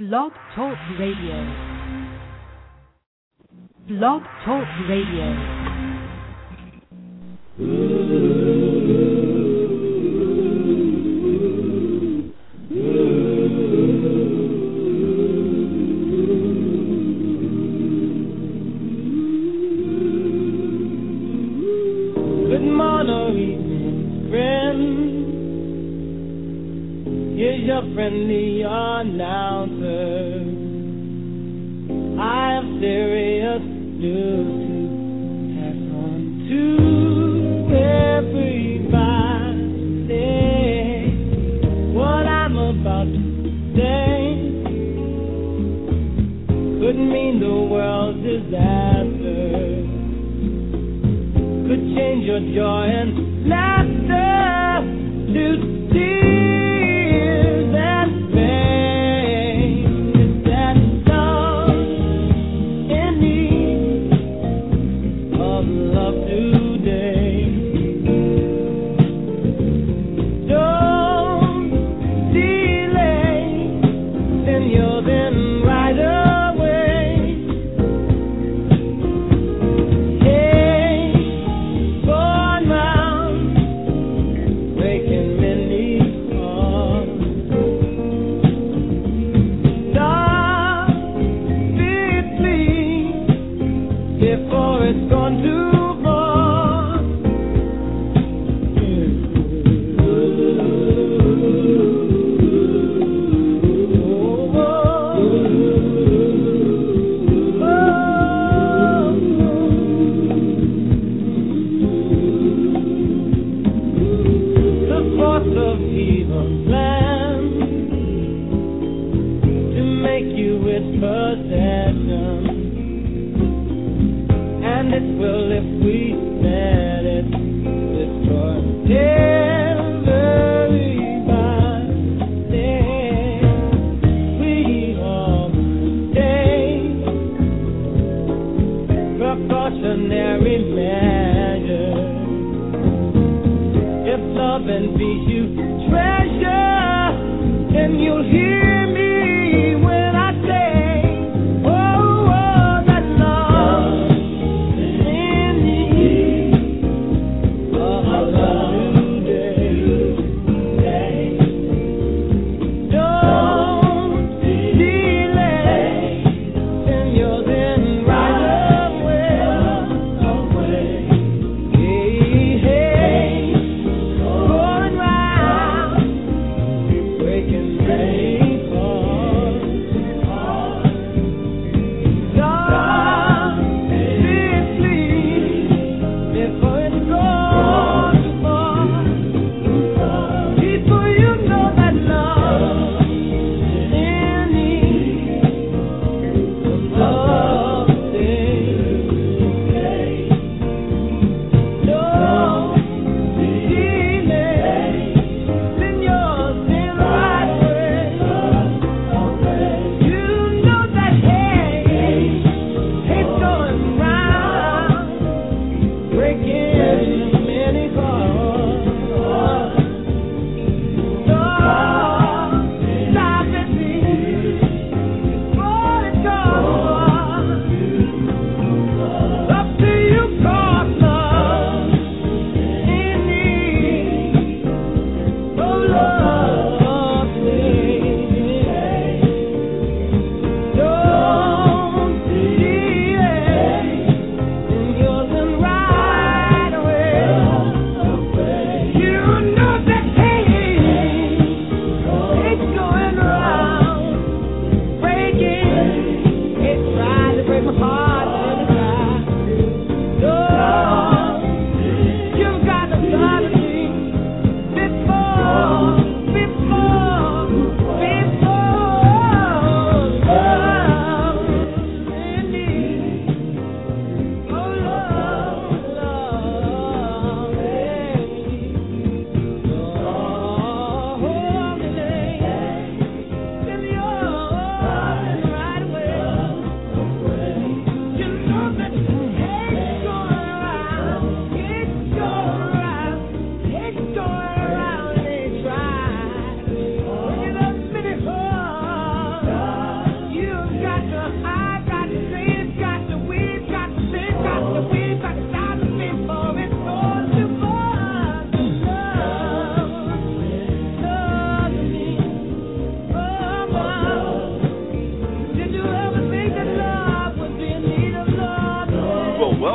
Blog Talk Radio. Blog Talk Radio. Your friendly announcer, I have serious news to pass on to everybody. What I'm about to say could mean the world's disaster, could change your joy and laughter to tears.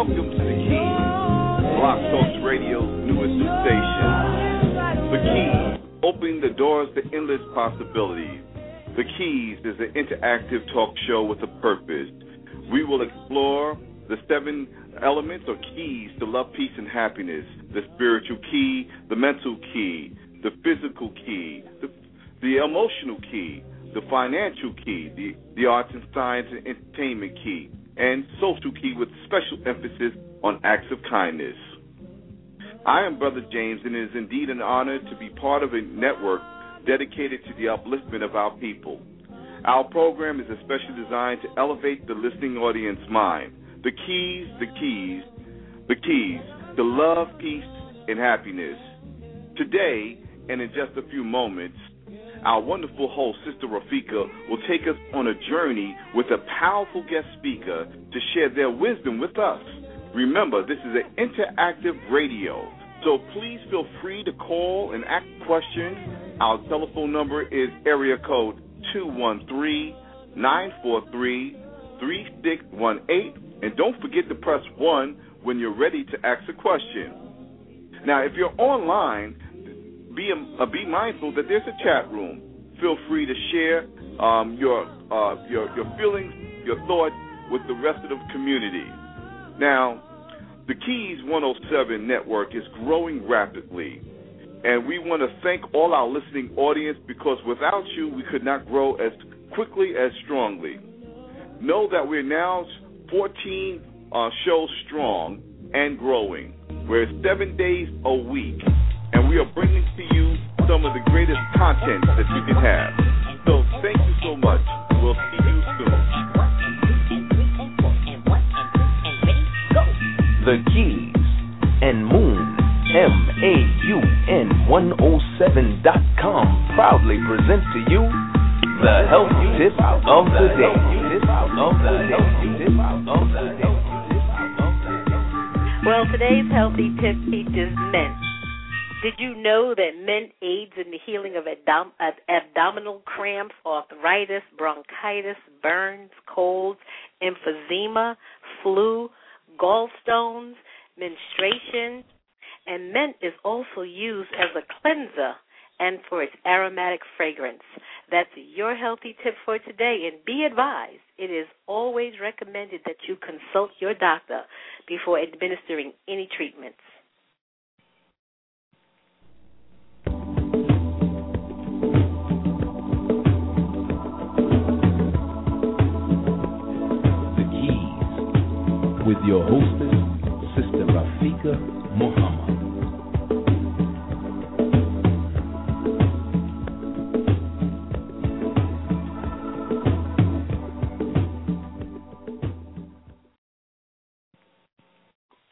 Welcome to the Keys, Blog Talk Radio's newest station. The Keys, opening the doors to endless possibilities. The Keys is an interactive talk show with a purpose. We will explore the 7 elements or keys to love, peace, and happiness. The spiritual key, the mental key, the physical key, the emotional key, the financial key, the arts and science and entertainment key, and social key with special emphasis on acts of kindness. I am Brother James, and it is indeed an honor to be part of a network dedicated to the upliftment of our people. Our program is especially designed to elevate the listening audience mind. The keys, the keys, the keys to love, peace, and happiness. Today, and in just a few moments, our wonderful host, Sister Rafika, will take us on a journey with a powerful guest speaker to share their wisdom with us. Remember, this is an interactive radio, so please feel free to call and ask questions. Our telephone number is area code 213-943-3618, and don't forget to press 1 when you're ready to ask a question. Now, if you're online, be mindful that there's a chat room. Feel free to share your feelings, your thoughts with the rest of the community. Now, the Keys 107 Network is growing rapidly, and we want to thank all our listening audience because without you, we could not grow as quickly, as strongly. Know that we're now 14 shows strong and growing. We're 7 days a week. And we are bringing to you some of the greatest content that you can have. So thank you so much. We'll see you soon. The Keys and Moon, Moon107.com proudly present to you the health tip of the day. Well, today's healthy tip features mint. Did you know that mint aids in the healing of abdominal cramps, arthritis, bronchitis, burns, colds, emphysema, flu, gallstones, menstruation? And mint is also used as a cleanser and for its aromatic fragrance. That's your healthy tip for today. And be advised, it is always recommended that you consult your doctor before administering any treatments. With your hostess, Sister Rafika Muhammad.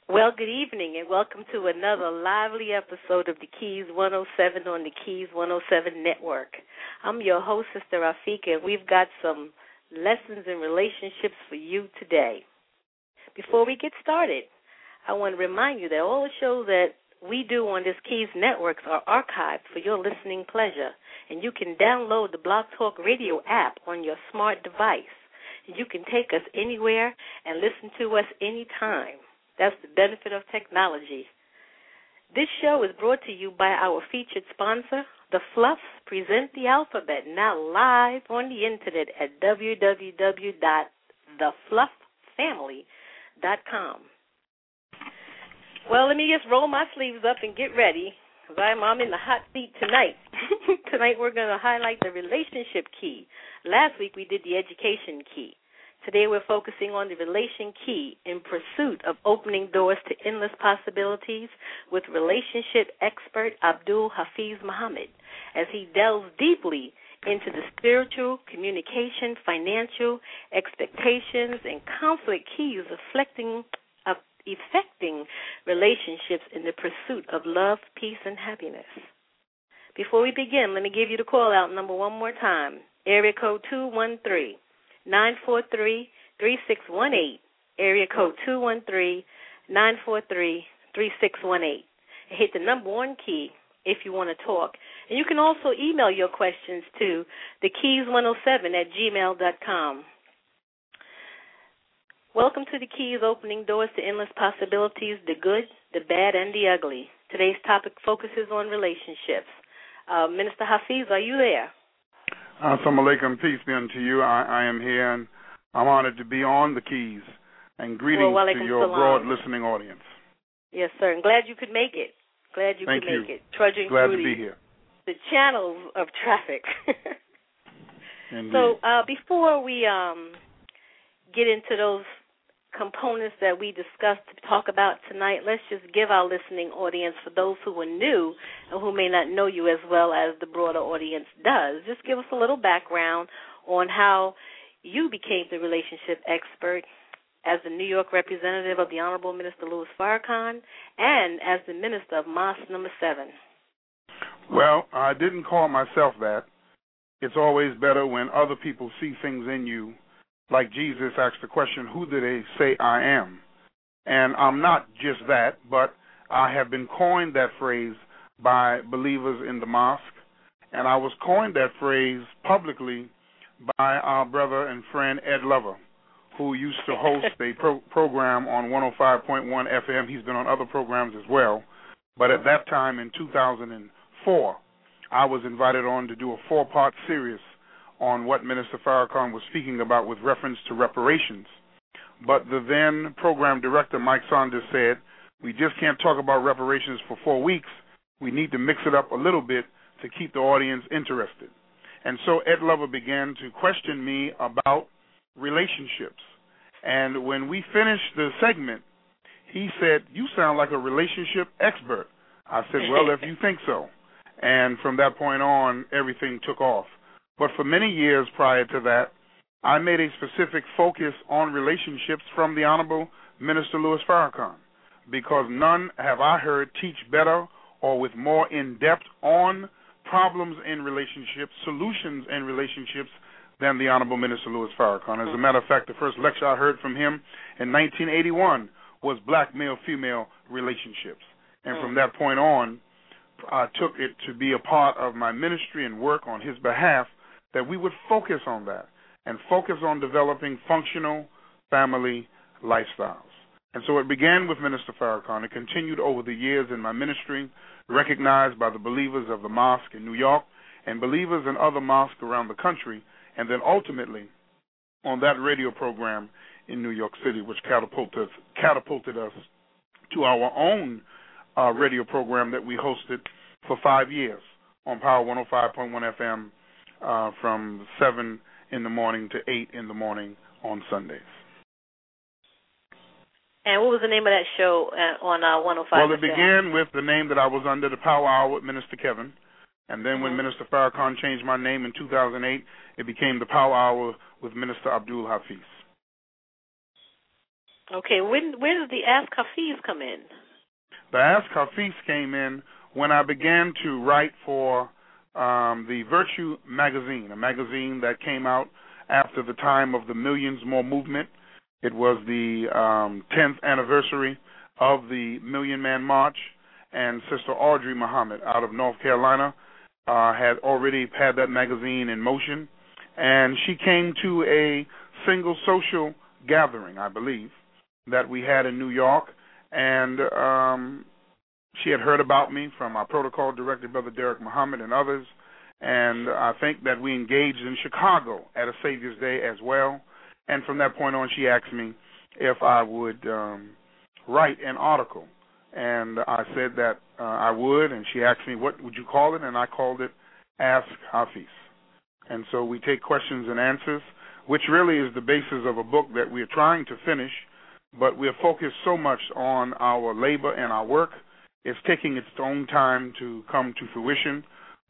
Well, good evening and welcome to another lively episode of the Keys 107 on the Keys 107 Network. I'm your host, Sister Rafika, and we've got some lessons in relationships for you today. Before we get started, I want to remind you that all the shows that we do on this Keys Networks are archived for your listening pleasure, and you can download the Blog Talk Radio app on your smart device. You can take us anywhere and listen to us anytime. That's the benefit of technology. This show is brought to you by our featured sponsor, The Fluffs Present the Alphabet, now live on the internet at www.theflufffamily.com. Well, let me just roll my sleeves up and get ready, because I'm in the hot seat tonight. Tonight we're going to highlight the relationship key. Last week we did the education key. Today we're focusing on the relation key in pursuit of opening doors to endless possibilities with relationship expert Abdul Hafeez Muhammad as he delves deeply into the spiritual, communication, financial, expectations, and conflict keys affecting relationships in the pursuit of love, peace, and happiness. Before we begin, let me give you the call-out number one more time, area code 213-943-3618, area code 213-943-3618. Hit the number one key if you want to talk. And you can also email your questions to thekeys107@gmail.com. Welcome to the Keys, opening doors to endless possibilities, the good, the bad, and the ugly. Today's topic focuses on relationships. Minister Hafeez, are you there? Assalamu alaikum, peace be unto you. I am here, and I'm honored to be on the Keys. And greetings to your broad listening audience. Yes, sir. And glad you could make it. Glad you could make it. Trudging through the channels of traffic. So before we get into those components that we discussed to talk about tonight, let's just give our listening audience, for those who are new and who may not know you as well as the broader audience does, just give us a little background on how you became the relationship expert as the New York representative of the Honorable Minister Louis Farrakhan and as the minister of Mosque No. 7. Well, I didn't call myself that. It's always better when other people see things in you. Like Jesus asked the question, who do they say I am? And I'm not just that, but I have been coined that phrase by believers in the mosque, and I was coined that phrase publicly by our brother and friend Ed Lover, who used to host a program on 105.1 FM. He's been on other programs as well. But at that time in 2004, I was invited on to do a four-part series on what Minister Farrakhan was speaking about with reference to reparations. But the then program director, Mike Saunders, said, we just can't talk about reparations for 4 weeks. We need to mix it up a little bit to keep the audience interested. And so Ed Lover began to question me about relationships. And when we finished the segment, he said, you sound like a relationship expert. I said, well, if you think so. And from that point on, everything took off. But for many years prior to that, I made a specific focus on relationships from the Honorable Minister Louis Farrakhan, because none have I heard teach better or with more in-depth on problems in relationships, solutions in relationships, than the Honorable Minister Louis Farrakhan. As a matter of fact, the first lecture I heard from him in 1981 was Black Male-Female Relationships. And from that point on, I took it to be a part of my ministry and work on his behalf that we would focus on that and focus on developing functional family lifestyles. And so it began with Minister Farrakhan. It continued over the years in my ministry, recognized by the believers of the mosque in New York and believers in other mosques around the country, and then ultimately on that radio program in New York City, which catapulted us to our own radio program that we hosted for 5 years on Power 105.1 FM from 7 in the morning to 8 in the morning on Sundays. And what was the name of that show on 105? Well, it began with the name that I was under, the Power Hour with Minister Kevin. And then when Minister Farrakhan changed my name in 2008, it became the Power Hour with Minister Abdul Hafeez. Okay, where did the Ask Hafeez come in? The Ask Hafeez came in when I began to write for the Virtue Magazine, a magazine that came out after the time of the Millions More movement. It was the 10th anniversary of the Million Man March, and Sister Audrey Muhammad out of North Carolina had already had that magazine in motion, and she came to a single social gathering, I believe, that we had in New York, and she had heard about me from our protocol director, Brother Derek Muhammad, and others, and I think that we engaged in Chicago at a Savior's Day as well, and from that point on she asked me if I would write an article. And I said that I would, and she asked me, what would you call it? And I called it Ask Hafeez. And so we take questions and answers, which really is the basis of a book that we are trying to finish, but we are focused so much on our labor and our work. It's taking its own time to come to fruition,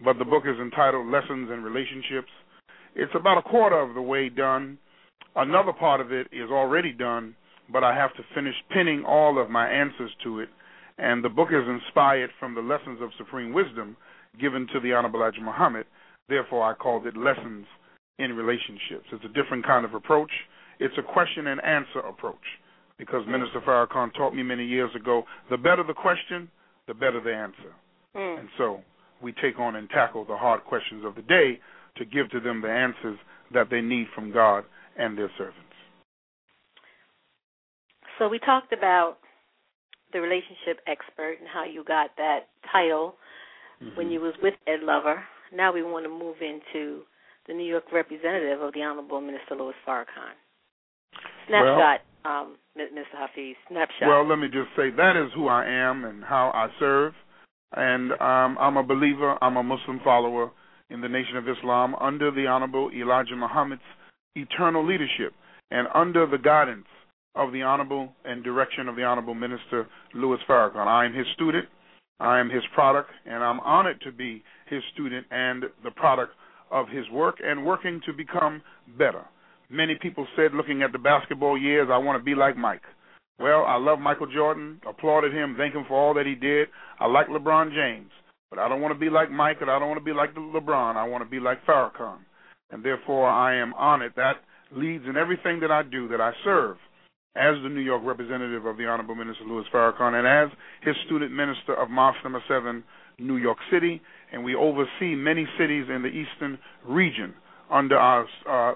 but the book is entitled Lessons in Relationships. It's about a quarter of the way done. Another part of it is already done, but I have to finish pinning all of my answers to it. And the book is inspired from the lessons of supreme wisdom given to the Honorable Elijah Muhammad. Therefore, I called it Lessons in Relationships. It's a different kind of approach. It's a question and answer approach, because Minister Farrakhan taught me many years ago, the better the question, the better the answer. And so we take on and tackle the hard questions of the day to give to them the answers that they need from God and their servants. So we talked about the relationship expert and how you got that title when you was with Ed Lover. Now we want to move into the New York representative of the Honorable Minister Louis Farrakhan. Snapshot, Mr. Hafeez, snapshot. Well, let me just say that is who I am and how I serve. And I'm a believer, I'm a Muslim follower in the Nation of Islam under the Honorable Elijah Muhammad's eternal leadership and under the guidance of the Honorable and direction of the Honorable Minister Louis Farrakhan. I am his student, I am his product, and I'm honored to be his student and the product of his work and working to become better. Many people said, looking at the basketball years, I want to be like Mike. Well, I love Michael Jordan, applauded him, thank him for all that he did. I like LeBron James, but I don't want to be like Mike, and I don't want to be like LeBron. I want to be like Farrakhan, and therefore I am honored. That leads in everything that I do, that I serve as the New York representative of the Honorable Minister Louis Farrakhan and as his student minister of Mosque No. 7, New York City, and we oversee many cities in the eastern region under our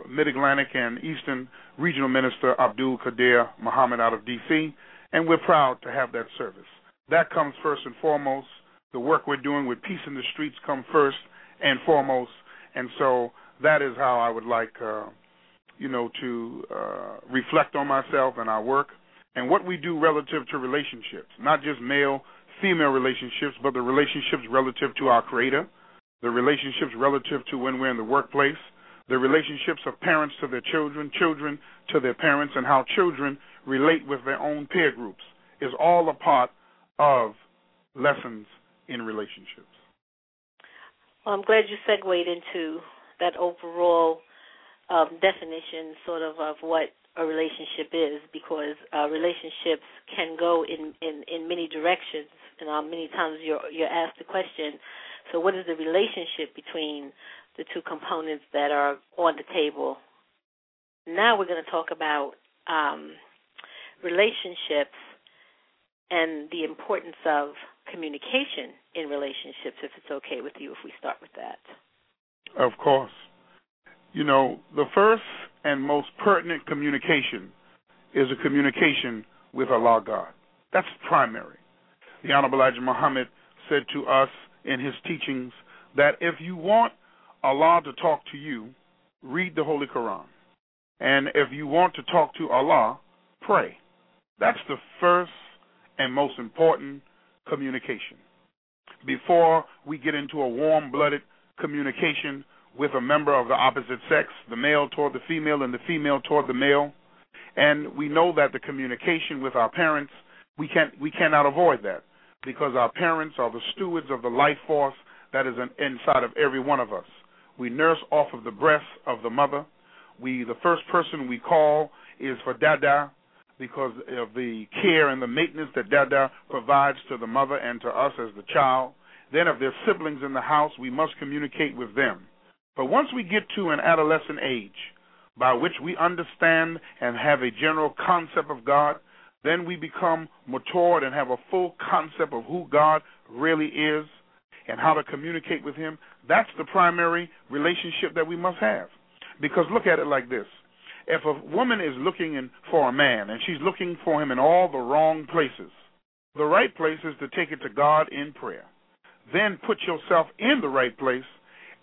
Mid-Atlantic and Eastern Regional Minister Abdul Qadir Muhammad out of D.C., and we're proud to have that service. That comes first and foremost. The work we're doing with Peace in the Streets come first and foremost, and so that is how I would like reflect on myself and our work and what we do relative to relationships, not just male-female relationships, but the relationships relative to our Creator, the relationships relative to when we're in the workplace, the relationships of parents to their children, children to their parents, and how children relate with their own peer groups is all a part of Lessons in Relationships. Well, I'm glad you segued into that overall definition sort of what a relationship is, because relationships can go in many directions, and many times you're asked the question, so what is the relationship between the two components that are on the table? Now we're going to talk about relationships and the importance of communication in relationships, if it's okay with you if we start with that. Of course. You know, the first and most pertinent communication is a communication with Allah God. That's primary. The Honorable Elijah Muhammad said to us in his teachings that if you want Allah to talk to you, read the Holy Quran. And if you want to talk to Allah, pray. That's the first and most important communication. Before we get into a warm-blooded communication with a member of the opposite sex, the male toward the female and the female toward the male. And we know that the communication with our parents, we cannot avoid that because our parents are the stewards of the life force that is inside of every one of us. We nurse off of the breast of the mother. The first person we call is for Dada because of the care and the maintenance that Dada provides to the mother and to us as the child. Then if there's siblings in the house, we must communicate with them. But once we get to an adolescent age by which we understand and have a general concept of God, then we become matured and have a full concept of who God really is and how to communicate with him. That's the primary relationship that we must have. Because look at it like this. If a woman is looking for a man and she's looking for him in all the wrong places, the right place is to take it to God in prayer. Then put yourself in the right place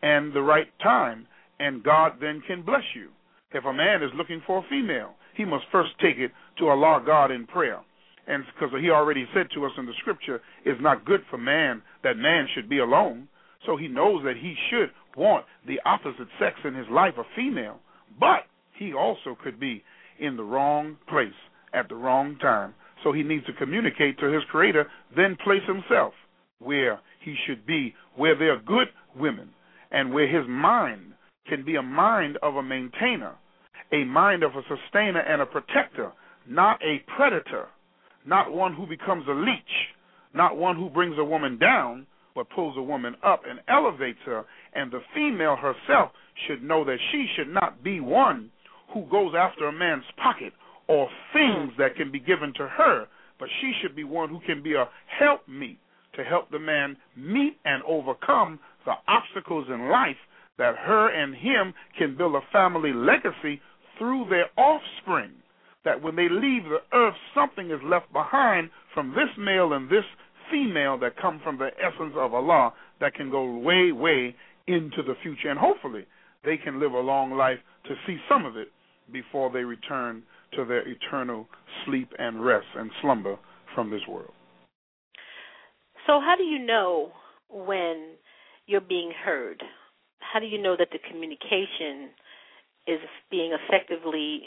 and the right time, and God then can bless you. If a man is looking for a female, he must first take it to Allah, God, in prayer. And because he already said to us in the scripture, it's not good for man that man should be alone. So he knows that he should want the opposite sex in his life, a female, but he also could be in the wrong place at the wrong time. So he needs to communicate to his creator, then place himself where he should be, where there are good women, and where his mind can be a mind of a maintainer, a mind of a sustainer and a protector, not a predator, not one who becomes a leech, not one who brings a woman down, but pulls a woman up and elevates her, and the female herself should know that she should not be one who goes after a man's pocket or things that can be given to her, but she should be one who can be a helpmeet to help the man meet and overcome the obstacles in life that her and him can build a family legacy through their offspring. that when they leave the earth, something is left behind from this male and this female that come from the essence of Allah that can go way, way into the future. And hopefully they can live a long life to see some of it before they return to their eternal sleep and rest and slumber from this world. So how do you know when you're being heard? How do you know that the communication is being effectively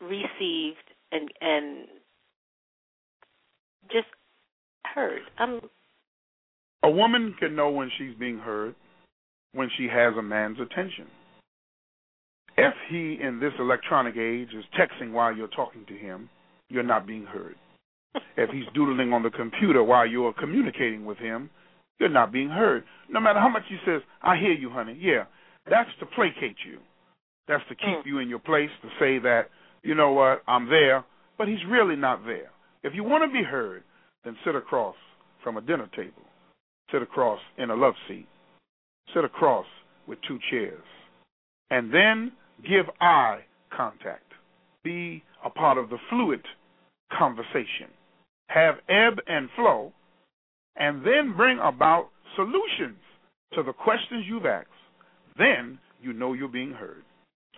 received and just heard? A woman can know when she's being heard when she has a man's attention. If he, in this electronic age, is texting while you're talking to him, you're not being heard. If he's doodling on the computer while you're communicating with him, you're not being heard. No matter how much he says, I hear you, honey, yeah, that's to placate you. That's to keep you in your place, to say that, you know what, I'm there, but he's really not there. If you want to be heard, then sit across from a dinner table. Sit across in a love seat. Sit across with two chairs. And then give eye contact. Be a part of the fluid conversation. Have ebb and flow, and then bring about solutions to the questions you've asked. Then you know you're being heard.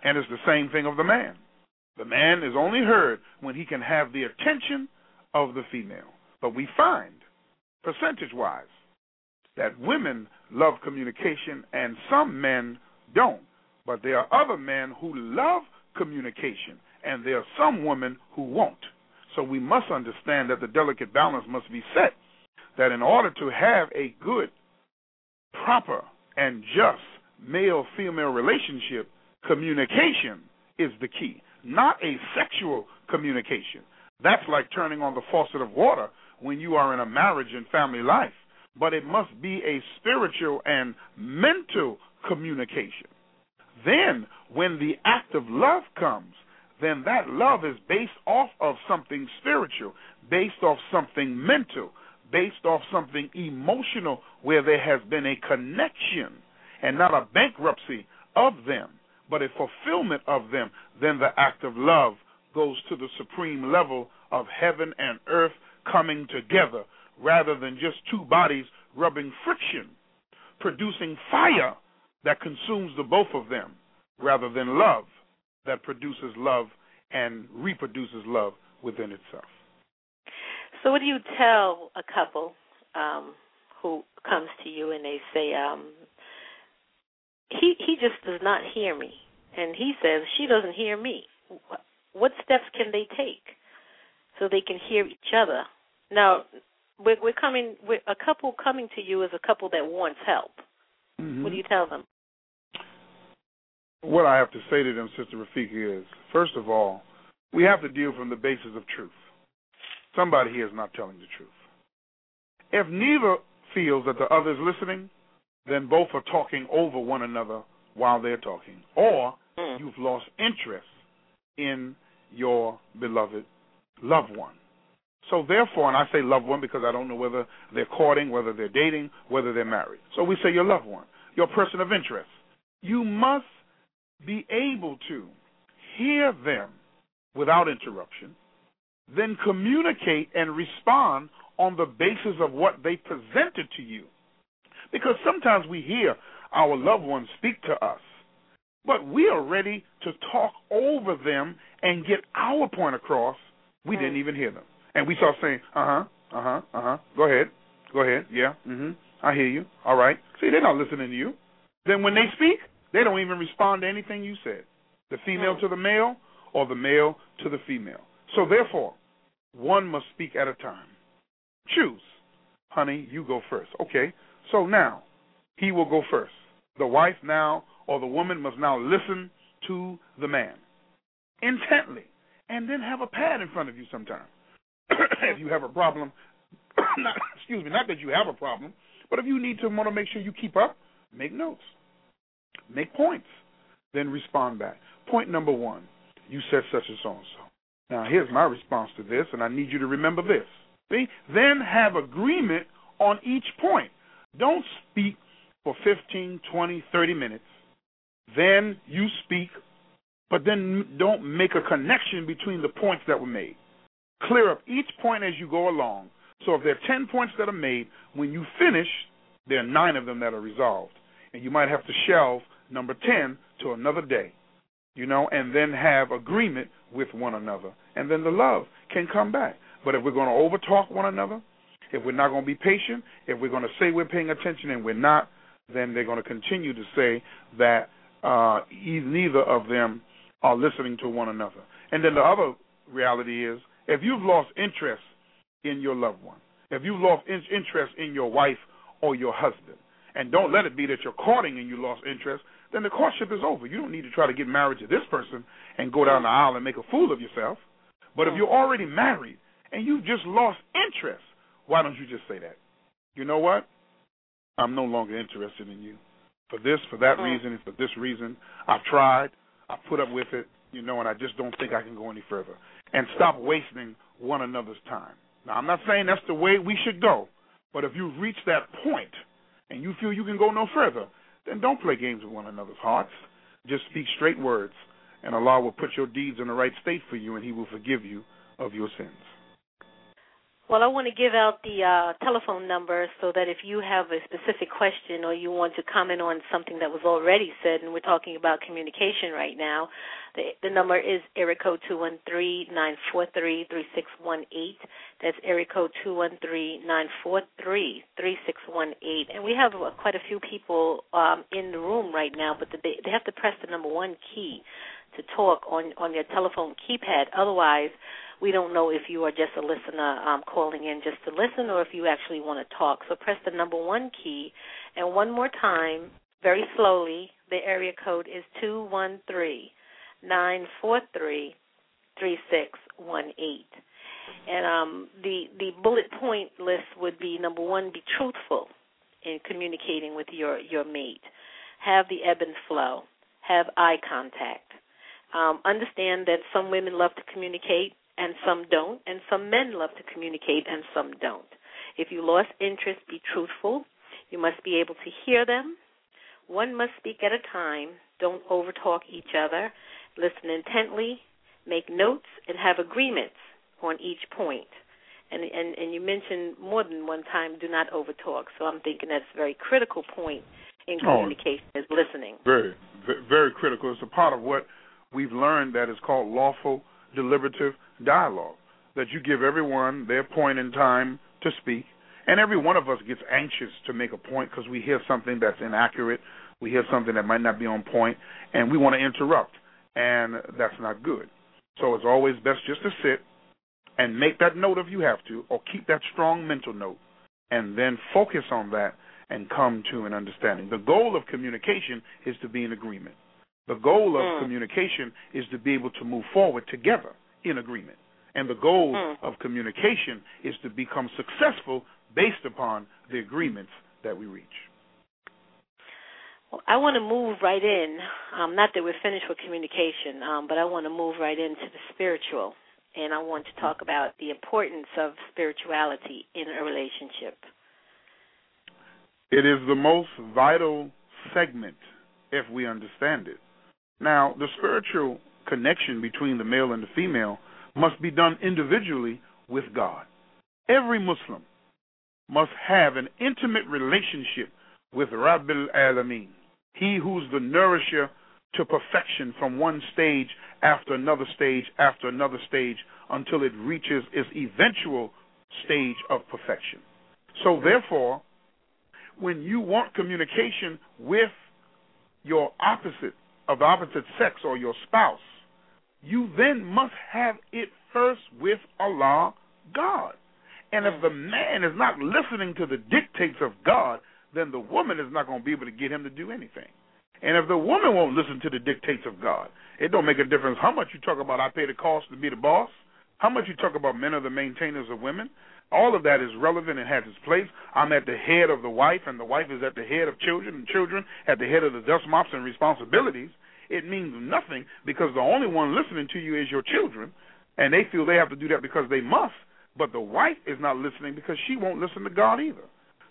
And it's the same thing of the man. The man is only heard when he can have the attention of the female. But we find, percentage-wise, that women love communication and some men don't. But there are other men who love communication, and there are some women who won't. So we must understand that the delicate balance must be set, that in order to have a good, proper, and just male-female relationship, communication is the key, not a sexual communication. That's like turning on the faucet of water when you are in a marriage and family life. But it must be a spiritual and mental communication. Then when the act of love comes, then that love is based off of something spiritual, based off something mental, based off something emotional where there has been a connection and not a bankruptcy of them, but a fulfillment of them. Then the act of love goes to the supreme level of heaven and earth coming together rather than just two bodies rubbing friction, producing fire that consumes the both of them rather than love that produces love and reproduces love within itself. So what do you tell a couple who comes to you and they say, he just does not hear me, and he says she doesn't hear me? What steps can they take so they can hear each other? Now, a couple coming to you is a couple that wants help. Mm-hmm. What do you tell them? What I have to say to them, Sister Rafika, is, first of all, we have to deal from the basis of truth. Somebody here is not telling the truth. If neither feels that the other is listening, then both are talking over one another while they're talking. Or you've lost interest in your beloved loved one. So therefore, and I say loved one because I don't know whether they're courting, whether they're dating, whether they're married. So we say your loved one, your person of interest. You must be able to hear them without interruption, then communicate and respond on the basis of what they presented to you. Because sometimes we hear our loved ones speak to us, but we are ready to talk over them and get our point across. We didn't even hear them. And we start saying, go ahead, yeah, I hear you, all right. See, they're not listening to you. Then when they speak, they don't even respond to anything you said, the female to the male or the male to the female. So therefore, one must speak at a time. Choose. Honey, you go first. Okay, so now he will go first. The wife now or the woman must now listen to the man intently and then have a pad in front of you sometime. If you have a problem, not that you have a problem, but if you want to make sure you keep up, make notes. Make points, then respond back. Point number one, you said such and so-and-so. Now, here's my response to this, and I need you to remember this. See? Then have agreement on each point. Don't speak for 15, 20, 30 minutes. Then you speak but then don't make a connection between the points that were made. Clear up each point as you go along. So if there are 10 points that are made, when you finish, there are 9 of them that are resolved. And you might have to shelve number 10 to another day, you know, and then have agreement with one another. And then the love can come back. But if we're going to over-talk one another, if we're not going to be patient, if we're going to say we're paying attention and we're not, then they're going to continue to say that neither of them are listening to one another. And then the other reality is, if you've lost interest in your loved one, if you've lost interest in your wife or your husband, and don't let it be that you're courting and you lost interest, then the courtship is over. You don't need to try to get married to this person and go down the aisle and make a fool of yourself. But if you're already married and you've just lost interest, why don't you just say that? You know what? I'm no longer interested in you. For this, for that reason, and for this reason, I've tried, I've put up with it, you know, and I just don't think I can go any further. And stop wasting one another's time. Now, I'm not saying that's the way we should go, but if you've reached that point and you feel you can go no further, then don't play games with one another's hearts. Just speak straight words, and Allah will put your deeds in the right state for you, and He will forgive you of your sins. Well, I want to give out the telephone number so that if you have a specific question or you want to comment on something that was already said, and we're talking about communication right now, the number is area code 213-943-3618. That's area code 213-943-3618. And we have quite a few people in the room right now, but they have to press the number 1 key to talk on their telephone keypad. Otherwise, we don't know if you are just a listener calling in just to listen or if you actually want to talk. So press the number 1 key, and one more time, very slowly, the area code is 213-943-3618. And the bullet point list would be, number 1, be truthful in communicating with your mate. Have the ebb and flow. Have eye contact. Understand that some women love to communicate, and some don't, and some men love to communicate, and some don't. If you lost interest, be truthful. You must be able to hear them. One must speak at a time. Don't overtalk each other. Listen intently, make notes, and have agreements on each point. And you mentioned more than one time, do not overtalk. So I'm thinking that's a very critical point in communication, is listening. Very, very critical. It's a part of what we've learned that is called lawful deliberative dialogue, that you give everyone their point in time to speak, and every one of us gets anxious to make a point because we hear something that's inaccurate, we hear something that might not be on point, and we want to interrupt, and that's not good. So it's always best just to sit and make that note if you have to, or keep that strong mental note, and then focus on that and come to an understanding. The goal of communication is to be in agreement. The goal of communication is to be able to move forward together in agreement. And the goal of communication is to become successful based upon the agreements that we reach. Well, I want to move right in. Not that we're finished with communication, but I want to move right into the spiritual. And I want to talk about the importance of spirituality in a relationship. It is the most vital segment if we understand it. Now, the spiritual connection between the male and the female must be done individually with God. Every Muslim must have an intimate relationship with Rabbil Alameen, He who's the nourisher to perfection from one stage after another stage after another stage until it reaches its eventual stage of perfection. So therefore, when you want communication with your opposite of the opposite sex or your spouse, you then must have it first with Allah, God. And if the man is not listening to the dictates of God, then the woman is not going to be able to get him to do anything. And if the woman won't listen to the dictates of God, it don't make a difference how much you talk about I pay the cost to be the boss, how much you talk about men are the maintainers of women. All of that is relevant and has its place. I'm at the head of the wife, and the wife is at the head of children, and children at the head of the dust mops and responsibilities. It means nothing because the only one listening to you is your children, and they feel they have to do that because they must, but the wife is not listening because she won't listen to God either.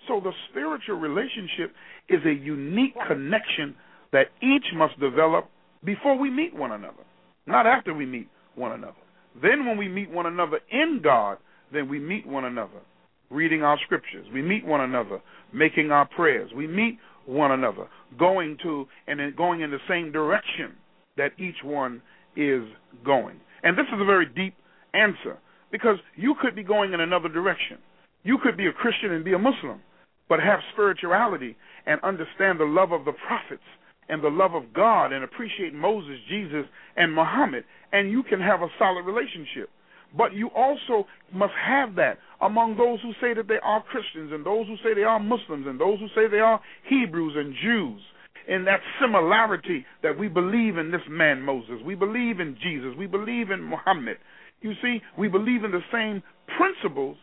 So the spiritual relationship is a unique connection that each must develop before we meet one another, not after we meet one another. Then when we meet one another in God, then we meet one another reading our scriptures. We meet one another making our prayers. We meet one another going in the same direction that each one is going. And this is a very deep answer, because you could be going in another direction. You could be a Christian and be a Muslim, but have spirituality and understand the love of the prophets and the love of God and appreciate Moses, Jesus, and Muhammad, and you can have a solid relationship. But you also must have that among those who say that they are Christians and those who say they are Muslims and those who say they are Hebrews and Jews, in that similarity that we believe in this man Moses, we believe in Jesus, we believe in Muhammad. You see, we believe in the same principles.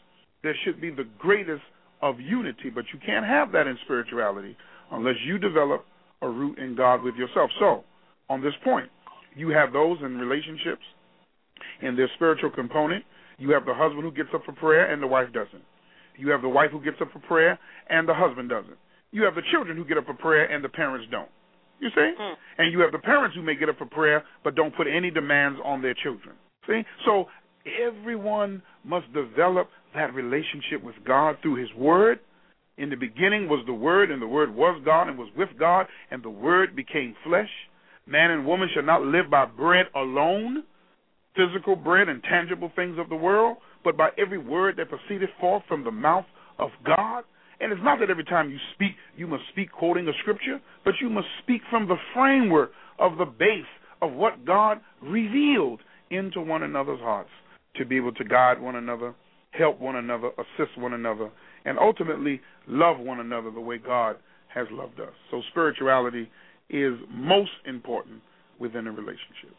There should be the greatest of unity, but you can't have that in spirituality unless you develop a root in God with yourself. So, on this point, you have those in relationships, in their spiritual component. You have the husband who gets up for prayer and the wife doesn't. You have the wife who gets up for prayer and the husband doesn't. You have the children who get up for prayer and the parents don't. You see? Mm. And you have the parents who may get up for prayer but don't put any demands on their children. See? So everyone must develop that relationship with God through his word. In the beginning was the Word, and the Word was God and was with God, and the Word became flesh. Man and woman shall not live by bread alone, physical bread and tangible things of the world, but by every word that proceeded forth from the mouth of God. And it's not that every time you speak, you must speak quoting a scripture, but you must speak from the framework of the base of what God revealed into one another's hearts to be able to guide one another, help one another, assist one another, and ultimately love one another the way God has loved us. So spirituality is most important within a relationship.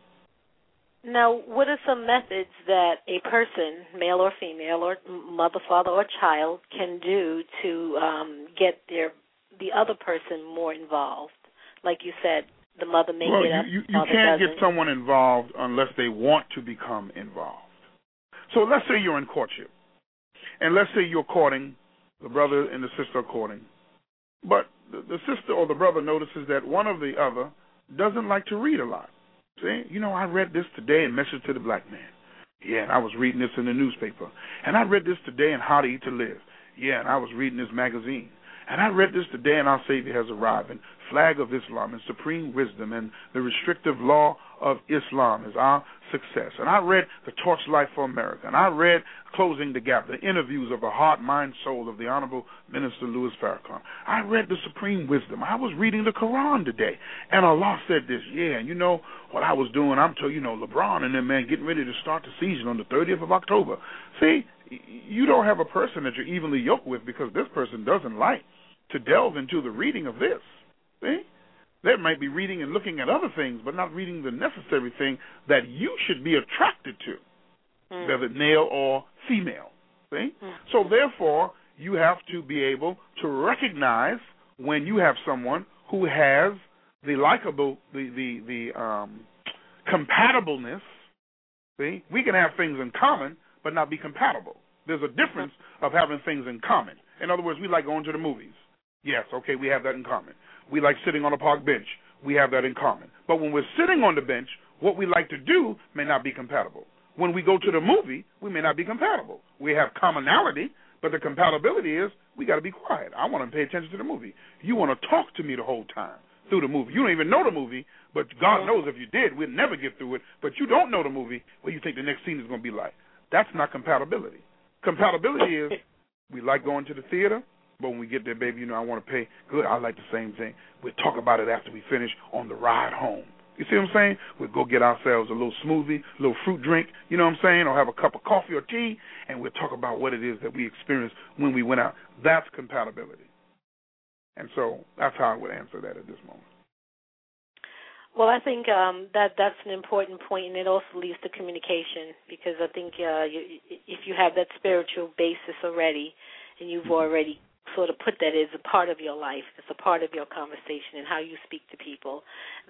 Now, what are some methods that a person, male or female, or mother, father, or child, can do to get the other person more involved? Like you said, the mother may get up, you can't get someone involved unless they want to become involved. So let's say you're in courtship. And let's say you're courting, the brother and the sister are courting. But the sister or the brother notices that one or the other doesn't like to read a lot. See, I read this today in Message to the Black Man. Yeah, and I was reading this in the newspaper. And I read this today in How to Eat to Live. Yeah, and I was reading this magazine. And I read this today in Our Saviour Has Arrived, and Flag of Islam, and Supreme Wisdom, and the Restrictive Law of Islam is Our Success. And I read the Torchlight for America, and I read Closing the Gap, the interviews of the heart, mind, soul of the Honorable Minister Louis Farrakhan. I read the Supreme Wisdom. I was reading the Quran today, and Allah said this. Yeah, and what I was doing, I'm telling LeBron and them, man, getting ready to start the season on the 30th of October. See, you don't have a person that you're evenly yoked with, because this person doesn't like to delve into the reading of this. See? They might be reading and looking at other things, but not reading the necessary thing that you should be attracted to, whether male or female. See? Mm. So, therefore, you have to be able to recognize when you have someone who has the likable, the compatibleness. See? We can have things in common but not be compatible. There's a difference of having things in common. In other words, we like going to the movies. Yes, okay, we have that in common. We like sitting on a park bench. We have that in common. But when we're sitting on the bench, what we like to do may not be compatible. When we go to the movie, we may not be compatible. We have commonality, but the compatibility is we got to be quiet. I want to pay attention to the movie. You want to talk to me the whole time through the movie. You don't even know the movie, but God knows if you did, we'd never get through it. But you don't know the movie, what you think the next scene is going to be like. That's not compatibility. Compatibility is we like going to the theater, but when we get there, baby, I want to pay. Good, I like the same thing. We'll talk about it after we finish on the ride home. You see what I'm saying? We'll go get ourselves a little smoothie, a little fruit drink, you know what I'm saying, or have a cup of coffee or tea, and we'll talk about what it is that we experienced when we went out. That's compatibility. And so that's how I would answer that at this moment. Well, I think that's an important point, and it also leads to communication, because I think if you have that spiritual basis already and you've already sort of put that as a part of your life, as a part of your conversation and how you speak to people,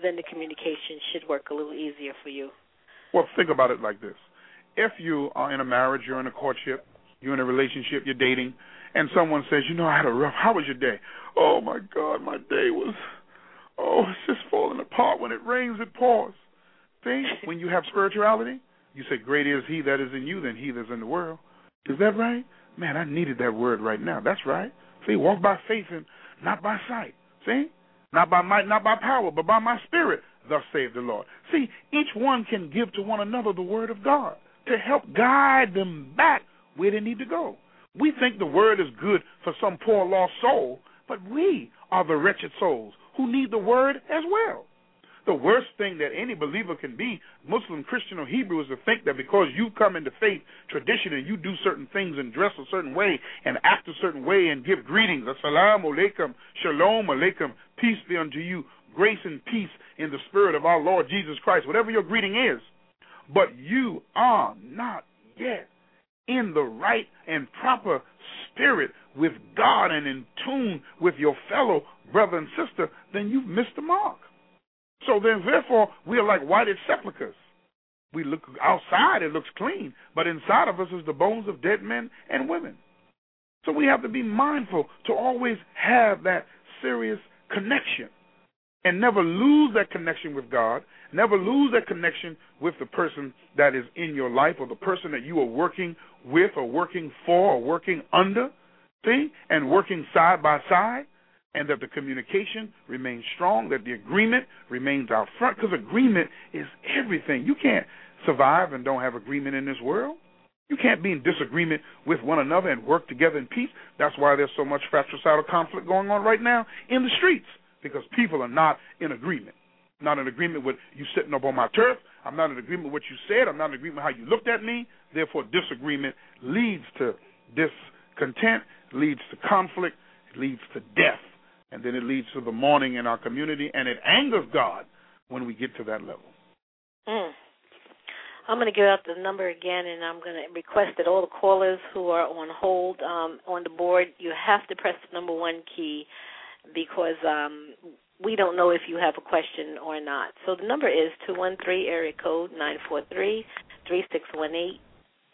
then the communication should work a little easier for you. Well, think about it like this. If you are in a marriage, you're in a courtship, you're in a relationship, you're dating, and someone says, I had a rough, how was your day? Oh, my God, my day was... Oh, it's just falling apart. When it rains, it pours. Think when you have spirituality, you say, greater is he that is in you than he that's in the world. Is that right? Man, I needed that word right now. That's right. See, walk by faith and not by sight. See? Not by might, not by power, but by my spirit, thus saith the Lord. See, each one can give to one another the word of God to help guide them back where they need to go. We think the word is good for some poor lost soul, but we are the wretched souls who need the word as well. The worst thing that any believer can be, Muslim, Christian, or Hebrew, is to think that because you come into faith tradition and you do certain things and dress a certain way and act a certain way and give greetings, assalamu alaikum, shalom alaikum, peace be unto you, grace and peace in the spirit of our Lord Jesus Christ, whatever your greeting is, but you are not yet in the right and proper spirit with God and in tune with your fellow brother and sister, then you've missed the mark. So then, therefore, we are like whited sepulchres. We look outside, it looks clean, but inside of us is the bones of dead men and women. So we have to be mindful to always have that serious connection and never lose that connection with God, never lose that connection with the person that is in your life or the person that you are working with or working for or working under, see, and working side by side. And that the communication remains strong, that the agreement remains out front, because agreement is everything. You can't survive and don't have agreement in this world. You can't be in disagreement with one another and work together in peace. That's why there's so much fratricidal conflict going on right now in the streets, because people are not in agreement. Not in agreement with you sitting up on my turf. I'm not in agreement with what you said. I'm not in agreement with how you looked at me. Therefore, disagreement leads to discontent, leads to conflict, leads to death. And then it leads to the mourning in our community, and it angers God when we get to that level. I'm going to give out the number again, and I'm going to request that all the callers who are on hold on the board, you have to press the number one key because we don't know if you have a question or not. So the number is 213 area code 943 3618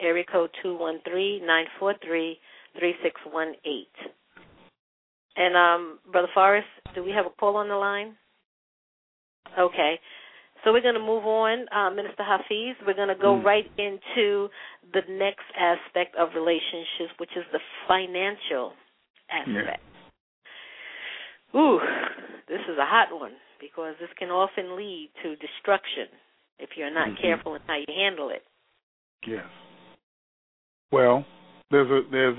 area code 213 943 3618. And, Brother Forrest, do we have a call on the line? Okay. So we're going to move on, Minister Hafeez. We're going to go right into the next aspect of relationships, which is the financial aspect. Yeah. Ooh, this is a hot one because this can often lead to destruction if you're not careful in how you handle it. Yes. Well, there's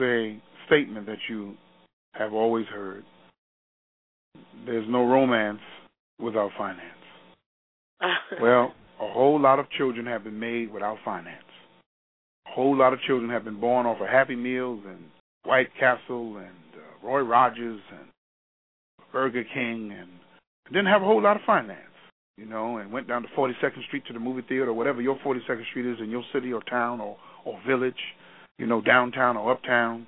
a statement that you have always heard. There's no romance without finance. Well, a whole lot of children have been made without finance. A whole lot of children have been born off of Happy Meals and White Castle and Roy Rogers and Burger King and didn't have a whole lot of finance, you know, and went down to 42nd Street to the movie theater or whatever your 42nd Street is in your city or town or village, you know, downtown or uptown.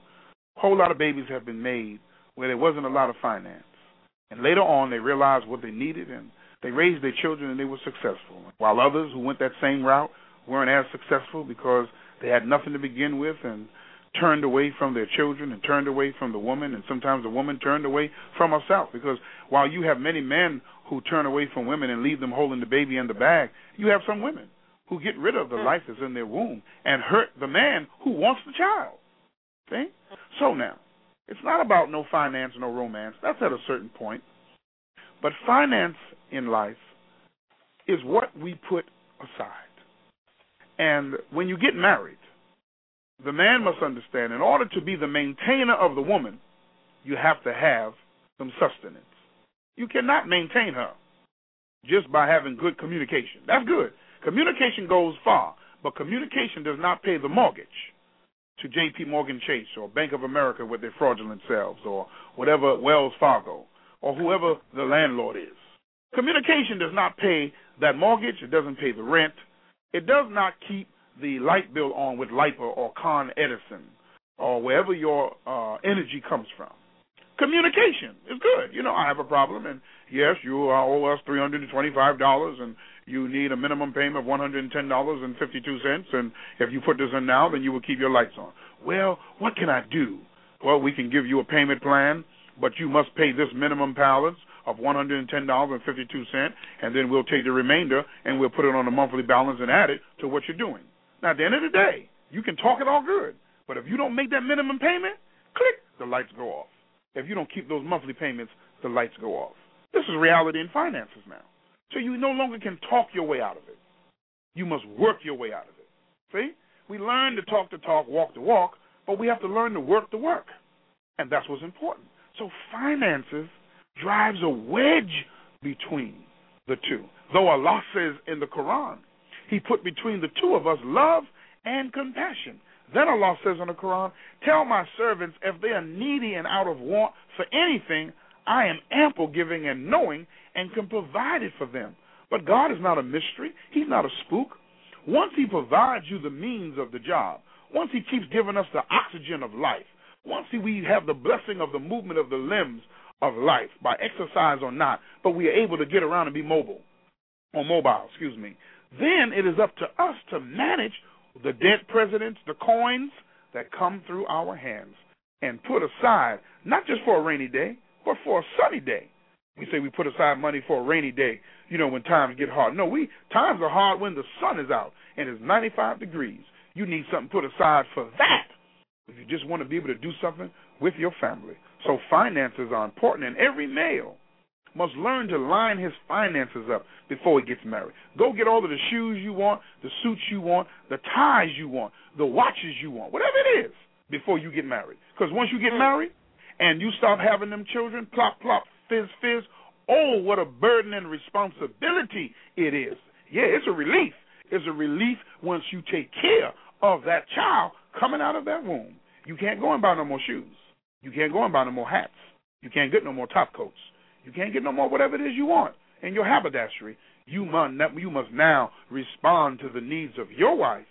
A whole lot of babies have been made where there wasn't a lot of finance. And later on, they realized what they needed, and they raised their children, and they were successful, while others who went that same route weren't as successful because they had nothing to begin with and turned away from their children and turned away from the woman, and sometimes the woman turned away from herself. Because while you have many men who turn away from women and leave them holding the baby in the bag, you have some women who get rid of the life that's in their womb and hurt the man who wants the child. See? So now, it's not about no finance, no romance. That's at a certain point. But finance in life is what we put aside. And when you get married, the man must understand in order to be the maintainer of the woman, you have to have some sustenance. You cannot maintain her just by having good communication. That's good. Communication goes far, but communication does not pay the mortgage to J.P. Morgan Chase or Bank of America with their fraudulent selves or whatever, Wells Fargo, or whoever the landlord is. Communication does not pay that mortgage. It doesn't pay the rent. It does not keep the light bill on with LIPA or Con Edison or wherever your energy comes from. Communication is good. You know, I have a problem, and yes, you owe us $325, and you need a minimum payment of $110.52, and if you put this in now, then you will keep your lights on. Well, what can I do? Well, we can give you a payment plan, but you must pay this minimum balance of $110.52, and then we'll take the remainder and we'll put it on a monthly balance and add it to what you're doing. Now, at the end of the day, you can talk it all good, but if you don't make that minimum payment, click, the lights go off. If you don't keep those monthly payments, the lights go off. This is reality in finances now. So you no longer can talk your way out of it. You must work your way out of it. See? We learn to talk, walk the walk, but we have to learn to work the work. And that's what's important. So finances drives a wedge between the two. Though Allah says in the Quran, he put between the two of us love and compassion. Then Allah says in the Quran, tell my servants if they are needy and out of want for anything, I am ample giving and knowing and can provide it for them. But God is not a mystery. He's not a spook. Once he provides you the means of the job, once he keeps giving us the oxygen of life, once we have the blessing of the movement of the limbs of life, by exercise or not, but we are able to get around and be mobile, then it is up to us to manage the dead presidents, the coins that come through our hands, and put aside, not just for a rainy day, but for a sunny day. We say we put aside money for a rainy day, you know, when times get hard. No, times are hard when the sun is out and it's 95 degrees. You need something put aside for that if you just want to be able to do something with your family. So finances are important, and every male must learn to line his finances up before he gets married. Go get all of the shoes you want, the suits you want, the ties you want, the watches you want, whatever it is, before you get married. Because once you get married and you start having them children, plop, plop, fizz, fizz, oh, what a burden and responsibility it is. Yeah, it's a relief. It's a relief once you take care of that child coming out of that womb. You can't go and buy no more shoes. You can't go and buy no more hats. You can't get no more top coats. You can't get no more whatever it is you want in your haberdashery. You must now respond to the needs of your wife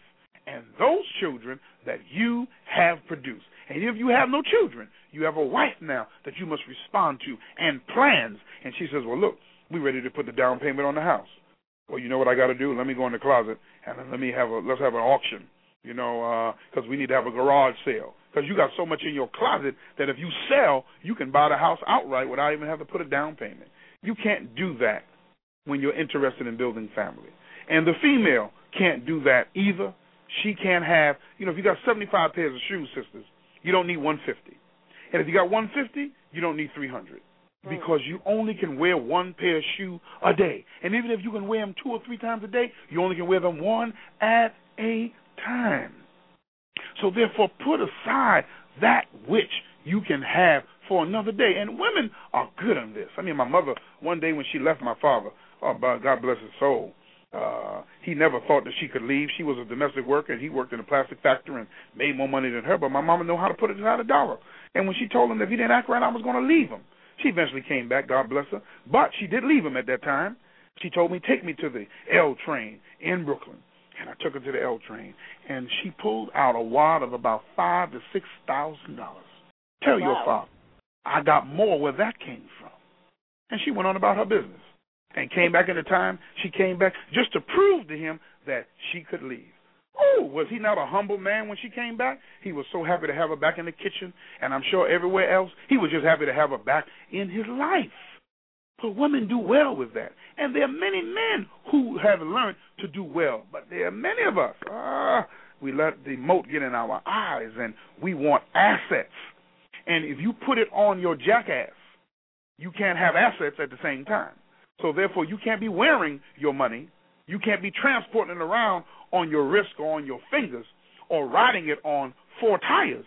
and those children that you have produced. And if you have no children, you have a wife now that you must respond to and plans. And she says, well, look, we're ready to put the down payment on the house. Well, you know what I got to do? Let me go in the closet and let's have an auction, you know, because we need to have a garage sale. Because you got so much in your closet that if you sell, you can buy the house outright without even having to put a down payment. You can't do that when you're interested in building family. And the female can't do that either. She can't have, you know, if you got 75 pairs of shoes, sisters, you don't need 150. And if you got 150, you don't need 300. Because you only can wear one pair of shoe a day. And even if you can wear them 2 or 3 times a day, you only can wear them one at a time. So therefore, put aside that which you can have for another day. And women are good on this. I mean, my mother, one day when she left my father, oh, God bless his soul, he never thought that she could leave. She was a domestic worker, and he worked in a plastic factory and made more money than her. But my mama knew how to put it aside a dollar. And when she told him that if he didn't act right, I was going to leave him. She eventually came back, God bless her. But she did leave him at that time. She told me, take me to the L train in Brooklyn. And I took her to the L train, and she pulled out a wad of about $5,000 to $6,000. Tell your father, I got more where that came from. And she went on about her business and came back in the time. She came back just to prove to him that she could leave. Oh, was he not a humble man when she came back? He was so happy to have her back in the kitchen, and I'm sure everywhere else, he was just happy to have her back in his life. But women do well with that. And there are many men who have learned to do well. But there are many of us, we let the mote get in our eyes, and we want assets. And if you put it on your jackass, you can't have assets at the same time. So therefore, you can't be wearing your money. You can't be transporting it around on your wrist or on your fingers or riding it on 4 tires.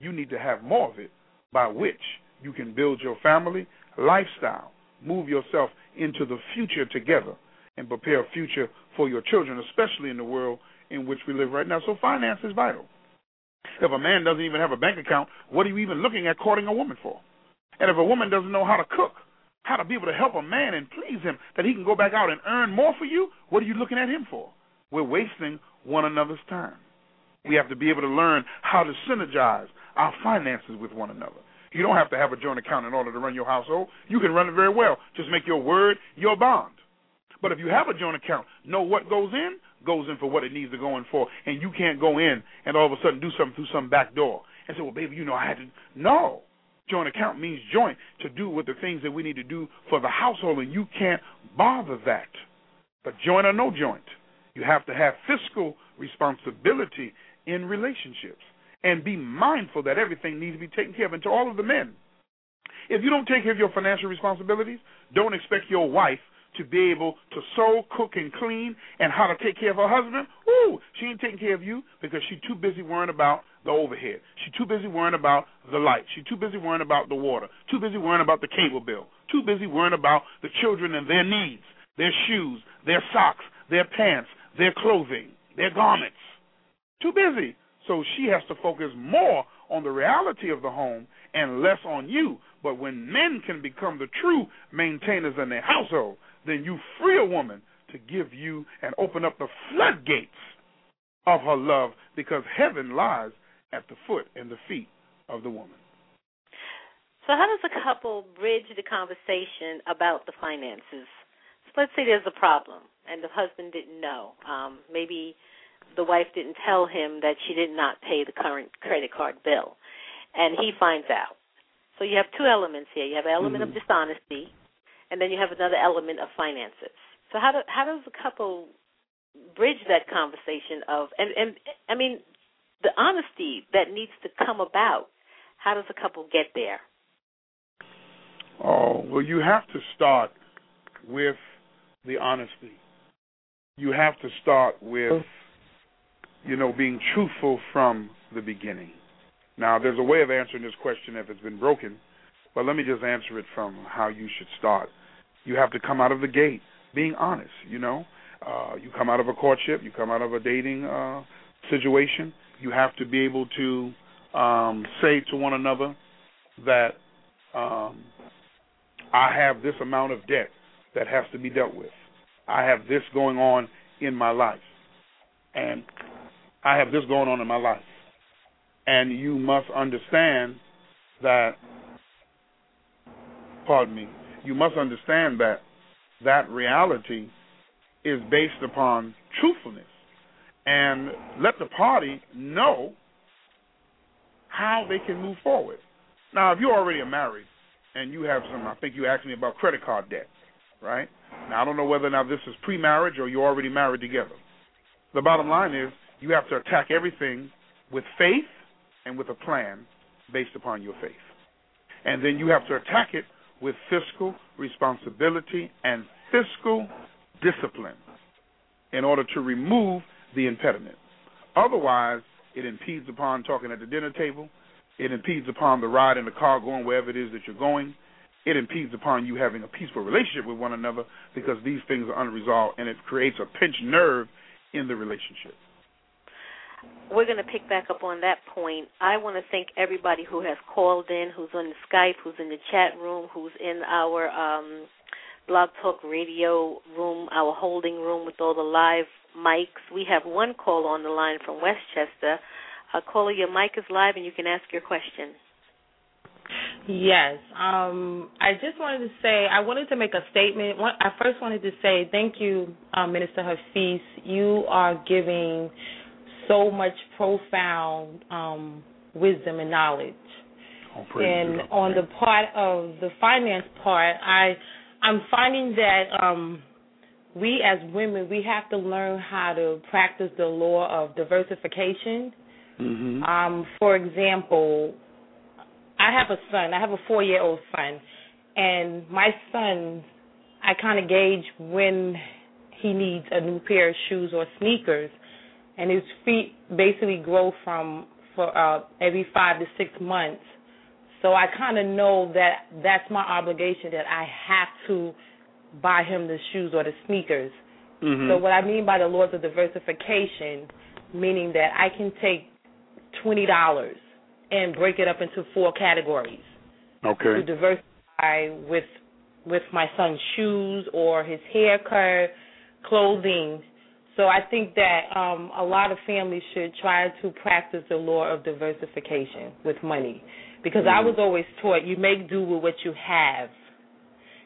You need to have more of it by which you can build your family lifestyle, move yourself into the future together, and prepare a future for your children, especially in the world in which we live right now. So finance is vital. If a man doesn't even have a bank account, what are you even looking at courting a woman for? And if a woman doesn't know how to cook, how to be able to help a man and please him that he can go back out and earn more for you, what are you looking at him for? We're wasting one another's time. We have to be able to learn how to synergize our finances with one another. You don't have to have a joint account in order to run your household. You can run it very well. Just make your word your bond. But if you have a joint account, know what goes in for what it needs to go in for, and you can't go in and all of a sudden do something through some back door and say, well, baby, you know I had to. No. Joint account means joint, to do with the things that we need to do for the household, and you can't bother that. But joint or no joint, you have to have fiscal responsibility in relationships and be mindful that everything needs to be taken care of. And to all of the men, if you don't take care of your financial responsibilities, don't expect your wife to be able to sew, cook, and clean, and how to take care of her husband. Ooh, she ain't taking care of you because she's too busy worrying about the overhead. She's too busy worrying about the light. She's too busy worrying about the water. Too busy worrying about the cable bill. Too busy worrying about the children and their needs, their shoes, their socks, their pants, their clothing, their garments. Too busy. So she has to focus more on the reality of the home and less on you. But when men can become the true maintainers in their household, then you free a woman to give you and open up the floodgates of her love, because heaven lies at the foot and the feet of the woman. So how does a couple bridge the conversation about the finances? So let's say there's a problem and the husband didn't know. Maybe the wife didn't tell him that she did not pay the current credit card bill, and he finds out. So you have two elements here. You have an element of dishonesty, and then you have another element of finances. So how does a couple bridge that conversation of, and I mean, the honesty that needs to come about? How does a couple get there? Oh, well, you have to start with the honesty. You have to start with, you know, being truthful from the beginning. Now, there's a way of answering this question if it's been broken, but let me just answer it from how you should start. You have to come out of the gate being honest, you know. You come out of a courtship. You come out of a dating situation. You have to be able to say to one another that I have this amount of debt that has to be dealt with. I have this going on in my life. And I have this going on in my life. And you must understand that, that reality is based upon truthfulness. And let the party know how they can move forward. Now, if you already are married and you have some, I think you asked me about credit card debt, right? Now, I don't know whether or not this is pre-marriage or you're already married together. The bottom line is you have to attack everything with faith and with a plan based upon your faith. And then you have to attack it with fiscal responsibility and fiscal discipline in order to remove the impediment. Otherwise, it impedes upon talking at the dinner table. It impedes upon the ride in the car going wherever it is that you're going. It impedes upon you having a peaceful relationship with one another, because these things are unresolved, and it creates a pinched nerve in the relationship. We're going to pick back up on that point. I want to thank everybody who has called in, who's on the Skype, who's in the chat room, who's in our Blog Talk Radio room, our holding room with all the live mics. We have one call on the line from Westchester. Caller, your mic is live, and you can ask your question. Yes. I just wanted to say, I wanted to make a statement. I first wanted to say thank you, Minister Hafeez. You are giving so much profound wisdom and knowledge. And on the part of the finance part, I'm finding that we as women, we have to learn how to practice the law of diversification. Mm-hmm. For example, I have a son. I have a 4-year-old son. And my son, I kind of gauge when he needs a new pair of shoes or sneakers. And his feet basically grow for every 5 to 6 months. So I kind of know that that's my obligation, that I have to buy him the shoes or the sneakers. Mm-hmm. So what I mean by the laws of diversification, meaning that I can take $20 and break it up into 4 categories. Okay. To diversify with my son's shoes or his haircut, clothing. So I think that a lot of families should try to practice the law of diversification with money, because I was always taught you make do with what you have.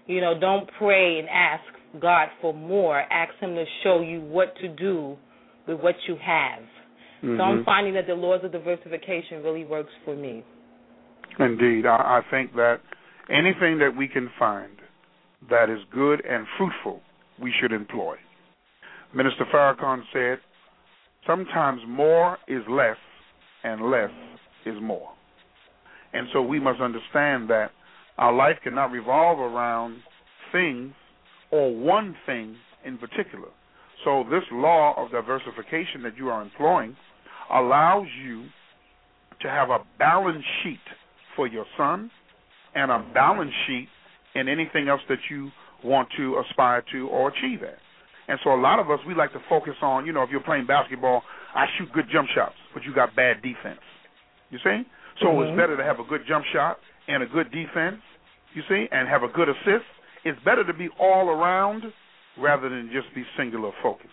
You know, don't pray and ask God for more. Ask him to show you what to do with what you have. Mm-hmm. So I'm finding that the laws of diversification really works for me. Indeed. I think that anything that we can find that is good and fruitful, we should employ. Minister Farrakhan said, sometimes more is less and less is more. And so we must understand that our life cannot revolve around things or one thing in particular. So this law of diversification that you are employing allows you to have a balance sheet for your son and a balance sheet in anything else that you want to aspire to or achieve at. And so a lot of us, we like to focus on, you know, if you're playing basketball, I shoot good jump shots, but you got bad defense. You see? So It's better to have a good jump shot and a good defense, you see, and have a good assist. It's better to be all around rather than just be singular focused.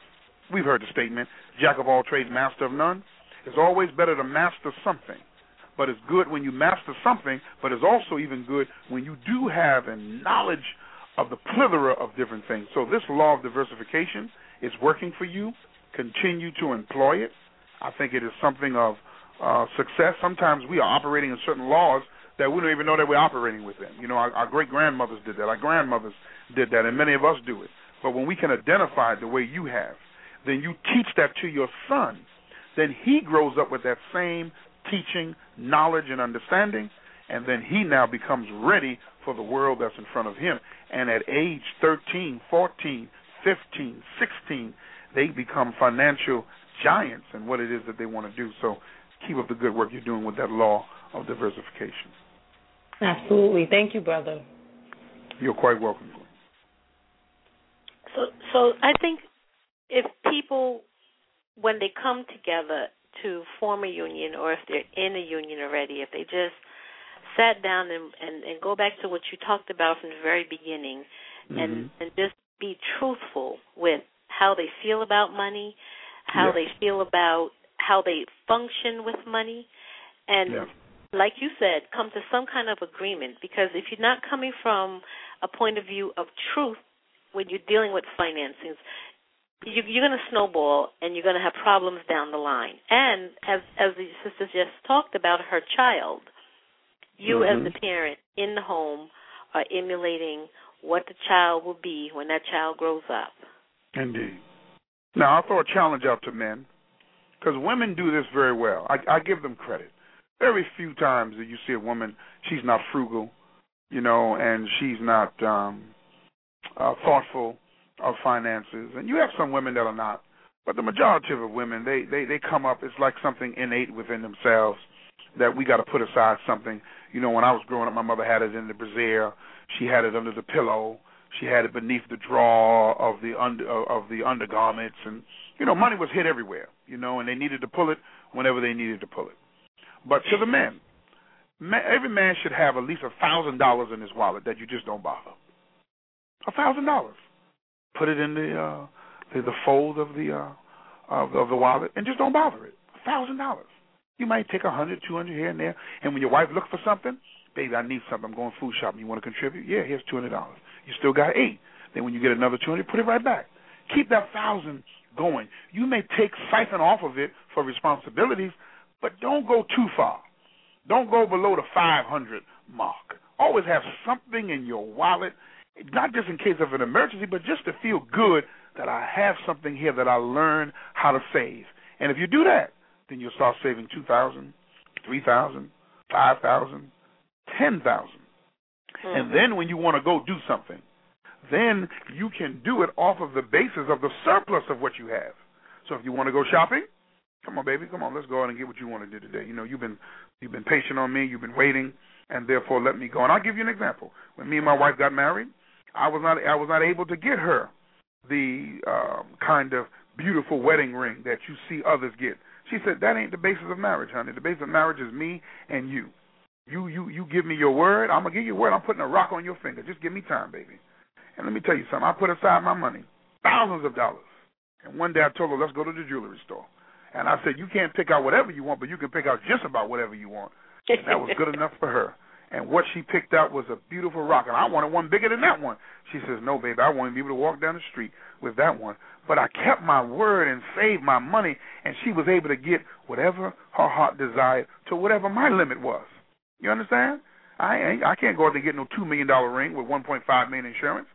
We've heard the statement, jack of all trades, master of none. It's always better to master something, but it's good when you master something, but it's also even good when you do have a knowledge of the plethora of different things. So this law of diversification is working for you. Continue to employ it. I think it is something of success. Sometimes we are operating in certain laws that we don't even know that we're operating with them. You know, our great-grandmothers did that. Our grandmothers did that, and many of us do it. But when we can identify it the way you have, then you teach that to your son. Then he grows up with that same teaching, knowledge, and understanding, and then he now becomes ready for the world that's in front of him. And at age 13, 14, 15, 16, they become financial giants in what it is that they want to do. So keep up the good work you're doing with that law of diversification. Absolutely. Thank you, brother. You're quite welcome. So I think if people, when they come together to form a union, or if they're in a union already, if they just sat down and go back to what you talked about from the very beginning, and just be truthful with how they feel about money, how they feel about how they function with money, and like you said, come to some kind of agreement, because if you're not coming from a point of view of truth when you're dealing with finances, you're going to snowball and you're going to have problems down the line. And as the sister just talked about, her child, you as the parent in the home are emulating what the child will be when that child grows up. Indeed. Now, I'll throw a challenge out to men, because women do this very well. I give them credit. Very few times that you see a woman, she's not frugal, you know, and she's not thoughtful of finances. And you have some women that are not, but the majority of women, they come up, it's like something innate within themselves that we got to put aside something. You know, when I was growing up, my mother had it in the brassiere. She had it under the pillow. She had it beneath the drawer of the undergarments. And, you know, money was hid everywhere, you know, and they needed to pull it whenever they needed to pull it. But to the men, every man should have at least $1,000 in his wallet that you just don't bother. $1,000. Put it in the fold of the wallet and just don't bother it. $1,000. You might take 100, 200 here and there, and when your wife looks for something, baby, I need something. I'm going food shopping. You want to contribute? Yeah, here's $200. You still got $8. Then when you get another $200, put it right back. Keep that $1,000 going. You may take siphon off of it for responsibilities, but don't go too far. Don't go below the 500 mark. Always have something in your wallet, not just in case of an emergency, but just to feel good that I have something here that I learned how to save. And if you do that, then you'll start saving $2,000, $3,000, $5,000, $10,000. And then when you want to go do something, then you can do it off of the basis of the surplus of what you have. So if you want to go shopping, come on, baby, come on, let's go out and get what you want to do today. You know, you've been patient on me, you've been waiting, and therefore let me go. And I'll give you an example. When me and my wife got married, I was not able to get her the kind of beautiful wedding ring that you see others get. She said, that ain't the basis of marriage, honey. The basis of marriage is me and you. You give me your word. I'm going to give you a word. I'm putting a rock on your finger. Just give me time, baby. And let me tell you something. I put aside my money, thousands of dollars. And one day I told her, let's go to the jewelry store. And I said, you can't pick out whatever you want, but you can pick out just about whatever you want. And that was good enough for her. And what she picked out was a beautiful rock. And I wanted one bigger than that one. She says, no, baby, I won't be able to walk down the street with that one. But I kept my word and saved my money, and she was able to get whatever her heart desired to whatever my limit was. You understand? I can't go out and get no $2 million ring with $1.5 million insurance,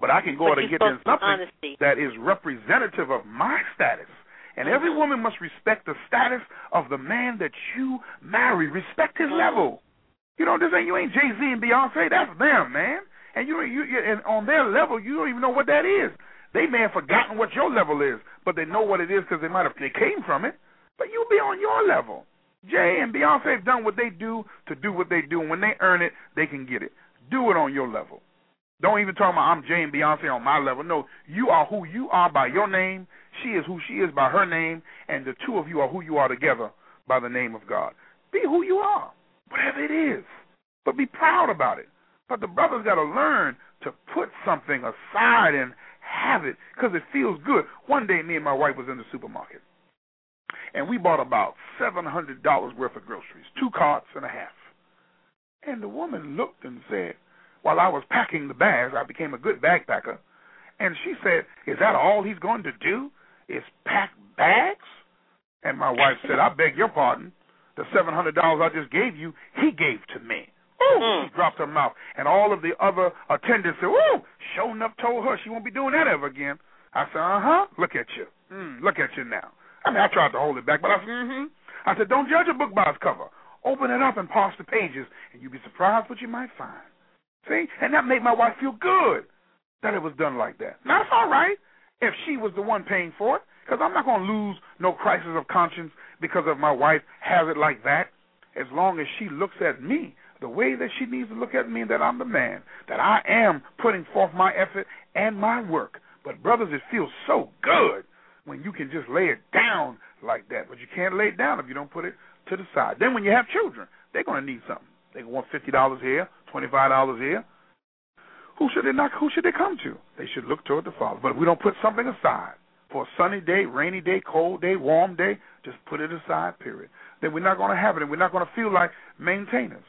but I can go out and get them something that is representative of my status. And every woman must respect the status of the man that you marry. Respect his level. You know, you ain't Jay-Z and Beyonce. That's them, man. And and on their level, you don't even know what that is. They may have forgotten what your level is, but they know what it is because they came from it. But you be on your level. Jay and Beyonce have done what they do to do what they do. And when they earn it, they can get it. Do it on your level. Don't even talk about I'm Jay and Beyonce on my level. No, you are who you are by your name. She is who she is by her name. And the two of you are who you are together by the name of God. Be who you are, whatever it is. But be proud about it. But the brother's got to learn to put something aside and have it because it feels good. One day me and my wife was in the supermarket. And we bought about $700 worth of groceries, 2 carts and a half. And the woman looked and said, while I was packing the bags, I became a good bag packer, and she said, is that all he's going to do is pack bags? And my wife said, I beg your pardon, the $700 I just gave you, he gave to me. Ooh, she dropped her mouth. And all of the other attendants said, ooh, sure enough told her she won't be doing that ever again. I said, uh-huh, look at you. Look at you now. I mean, I tried to hold it back, but I said, I said, don't judge a book by its cover. Open it up and parse the pages, and you'd be surprised what you might find. See? And that made my wife feel good that it was done like that. Now, it's all right if she was the one paying for it, because I'm not going to lose no crisis of conscience because of my wife has it like that, as long as she looks at me the way that she needs to look at me and that I'm the man, that I am putting forth my effort and my work. But, brothers, it feels so good when you can just lay it down like that. But you can't lay it down if you don't put it to the side. Then when you have children, they're going to need something. They want $50 here, $25 here. Who should they come to? They should look toward the Father. But if we don't put something aside for a sunny day, rainy day, cold day, warm day, just put it aside, period. Then we're not going to have it, and we're not going to feel like maintainers.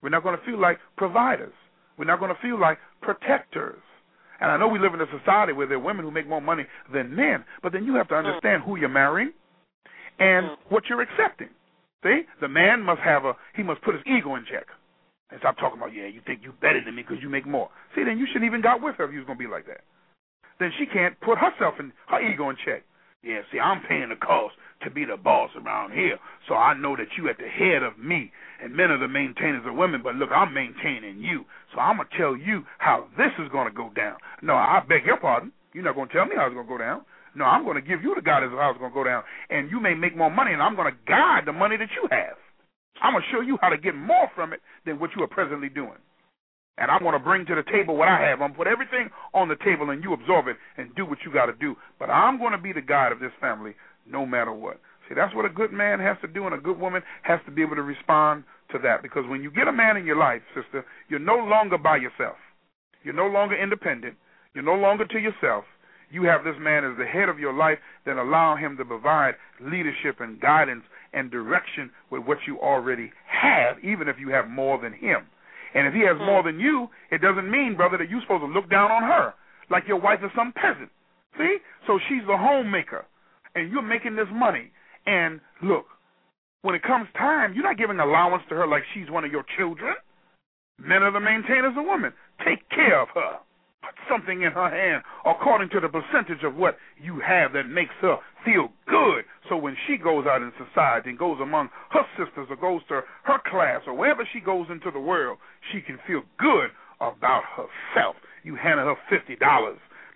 We're not going to feel like providers. We're not going to feel like protectors. And I know we live in a society where there are women who make more money than men, but then you have to understand who you're marrying and what you're accepting. See? The man must he must put his ego in check and stop talking about, yeah, you think you're better than me because you make more. See, then you shouldn't even got with her if you was going to be like that. Then she can't put herself and her ego in check. Yeah, see, I'm paying the cost to be the boss around here, so I know that you at the head of me, and men are the maintainers of women, but look, I'm maintaining you, so I'm going to tell you how this is going to go down. No, I beg your pardon. You're not going to tell me how it's going to go down. No, I'm going to give you the guidance of how it's going to go down, and you may make more money, and I'm going to guide the money that you have. I'm going to show you how to get more from it than what you are presently doing, and I'm going to bring to the table what I have. I'm going to put everything on the table, and you absorb it and do what you got to do, but I'm going to be the guide of this family no matter what. See, that's what a good man has to do, and a good woman has to be able to respond to that. Because when you get a man in your life, sister, you're no longer by yourself. You're no longer independent. You're no longer to yourself. You have this man as the head of your life, then allow him to provide leadership and guidance and direction with what you already have, even if you have more than him. And if he has more than you, it doesn't mean, brother, that you're supposed to look down on her like your wife is some peasant. See? So she's the homemaker. And you're making this money. And look, when it comes time, you're not giving allowance to her like she's one of your children. Men are the maintainers of women. Take care of her. Put something in her hand according to the percentage of what you have that makes her feel good. So when she goes out in society and goes among her sisters or goes to her class or wherever she goes into the world, she can feel good about herself. You handed her $50.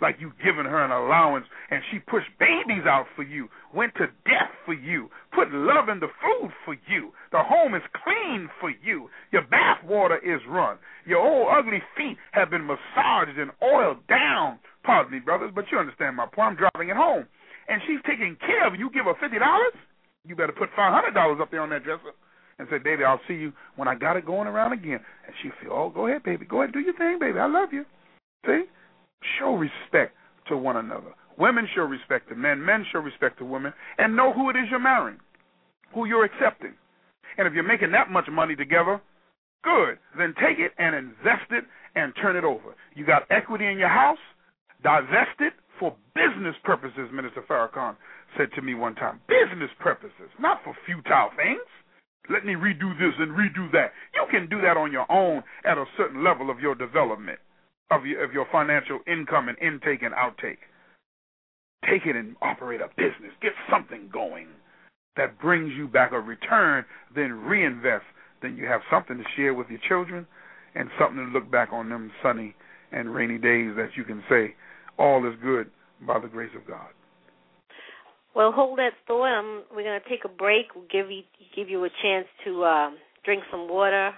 Like you've given her an allowance, and she pushed babies out for you, went to death for you, put love in the food for you, the home is clean for you, your bath water is run, your old ugly feet have been massaged and oiled down. Pardon me, brothers, but you understand my point. I'm driving it home. And she's taking care of you. You give her $50, you better put $500 up there on that dresser and say, baby, I'll see you when I got it going around again. And she'll feel, oh, go ahead, baby. Go ahead, do your thing, baby. I love you. See? Show respect to one another. Women show respect to men. Men show respect to women. And know who it is you're marrying, who you're accepting. And if you're making that much money together, good. Then take it and invest it and turn it over. You got equity in your house, divest it for business purposes, Minister Farrakhan said to me one time. Business purposes, not for futile things. let me redo this and redo that. You can do that on your own at a certain level of your development, of your financial income and intake and outtake. Take it and operate a business. Get something going that brings you back a return, then reinvest. Then you have something to share with your children and something to look back on them sunny and rainy days that you can say, all is good by the grace of God. Well, hold that thought. We're going to take a break. We'll give you a chance to drink some water,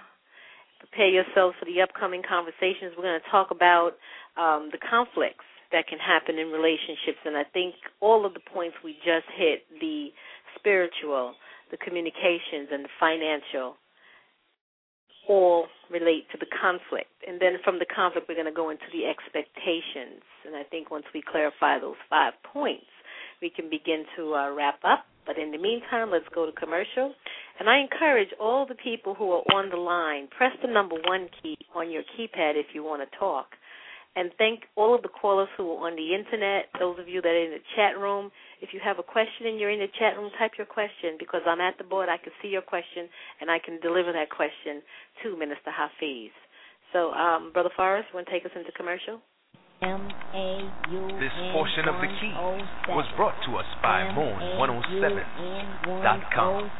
prepare yourselves for the upcoming conversations. We're going to talk about the conflicts that can happen in relationships, and I think all of the points we just hit, the spiritual, the communications, and the financial, all relate to the conflict. And then from the conflict, we're going to go into the expectations, and I think once we clarify those 5 points, we can begin to wrap up. But in the meantime, let's go to commercial. And I encourage all the people who are on the line, press the number 1 key on your keypad if you want to talk. And thank all of the callers who are on the Internet, those of you that are in the chat room. If you have a question and you're in the chat room, type your question, because I'm at the board. I can see your question, and I can deliver that question to Minister Hafeez. So, Brother Forrest, you want to take us into commercial? This portion of The Key was brought to us by Moon107.com.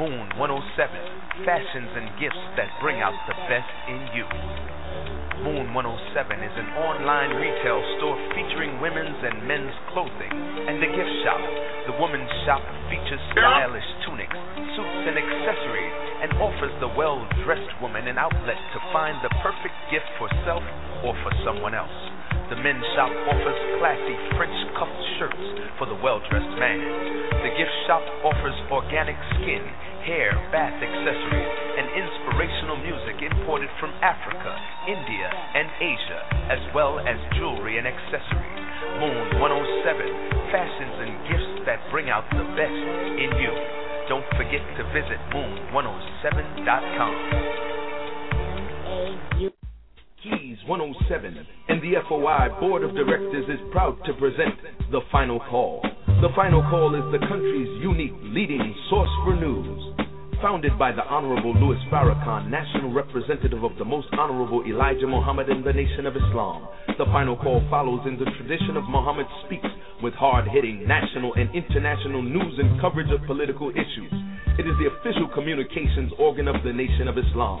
Moon 107, fashions and gifts that bring out the best in you. Moon 107 is an online retail store featuring women's and men's clothing, and the gift shop. The women's shop features stylish tunics, suits, and accessories, and offers the well-dressed woman an outlet to find the perfect gift for self or for someone else. The men's shop offers classy French cuffed shirts for the well-dressed man. The gift shop offers organic skin, hair, bath accessories, and inspirational music imported from Africa, India, and Asia, as well as jewelry and accessories. Moon 107, fashions and gifts that bring out the best in you. Don't forget to visit Moon107.com. Keys 107 and the FOI Board of Directors is proud to present The Final Call. The Final Call is the country's unique leading source for news. Founded by the Honorable Louis Farrakhan, National Representative of the Most Honorable Elijah Muhammad and the Nation of Islam, The Final Call follows in the tradition of Muhammad Speaks with hard-hitting national and international news and coverage of political issues. It is the official communications organ of the Nation of Islam.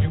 You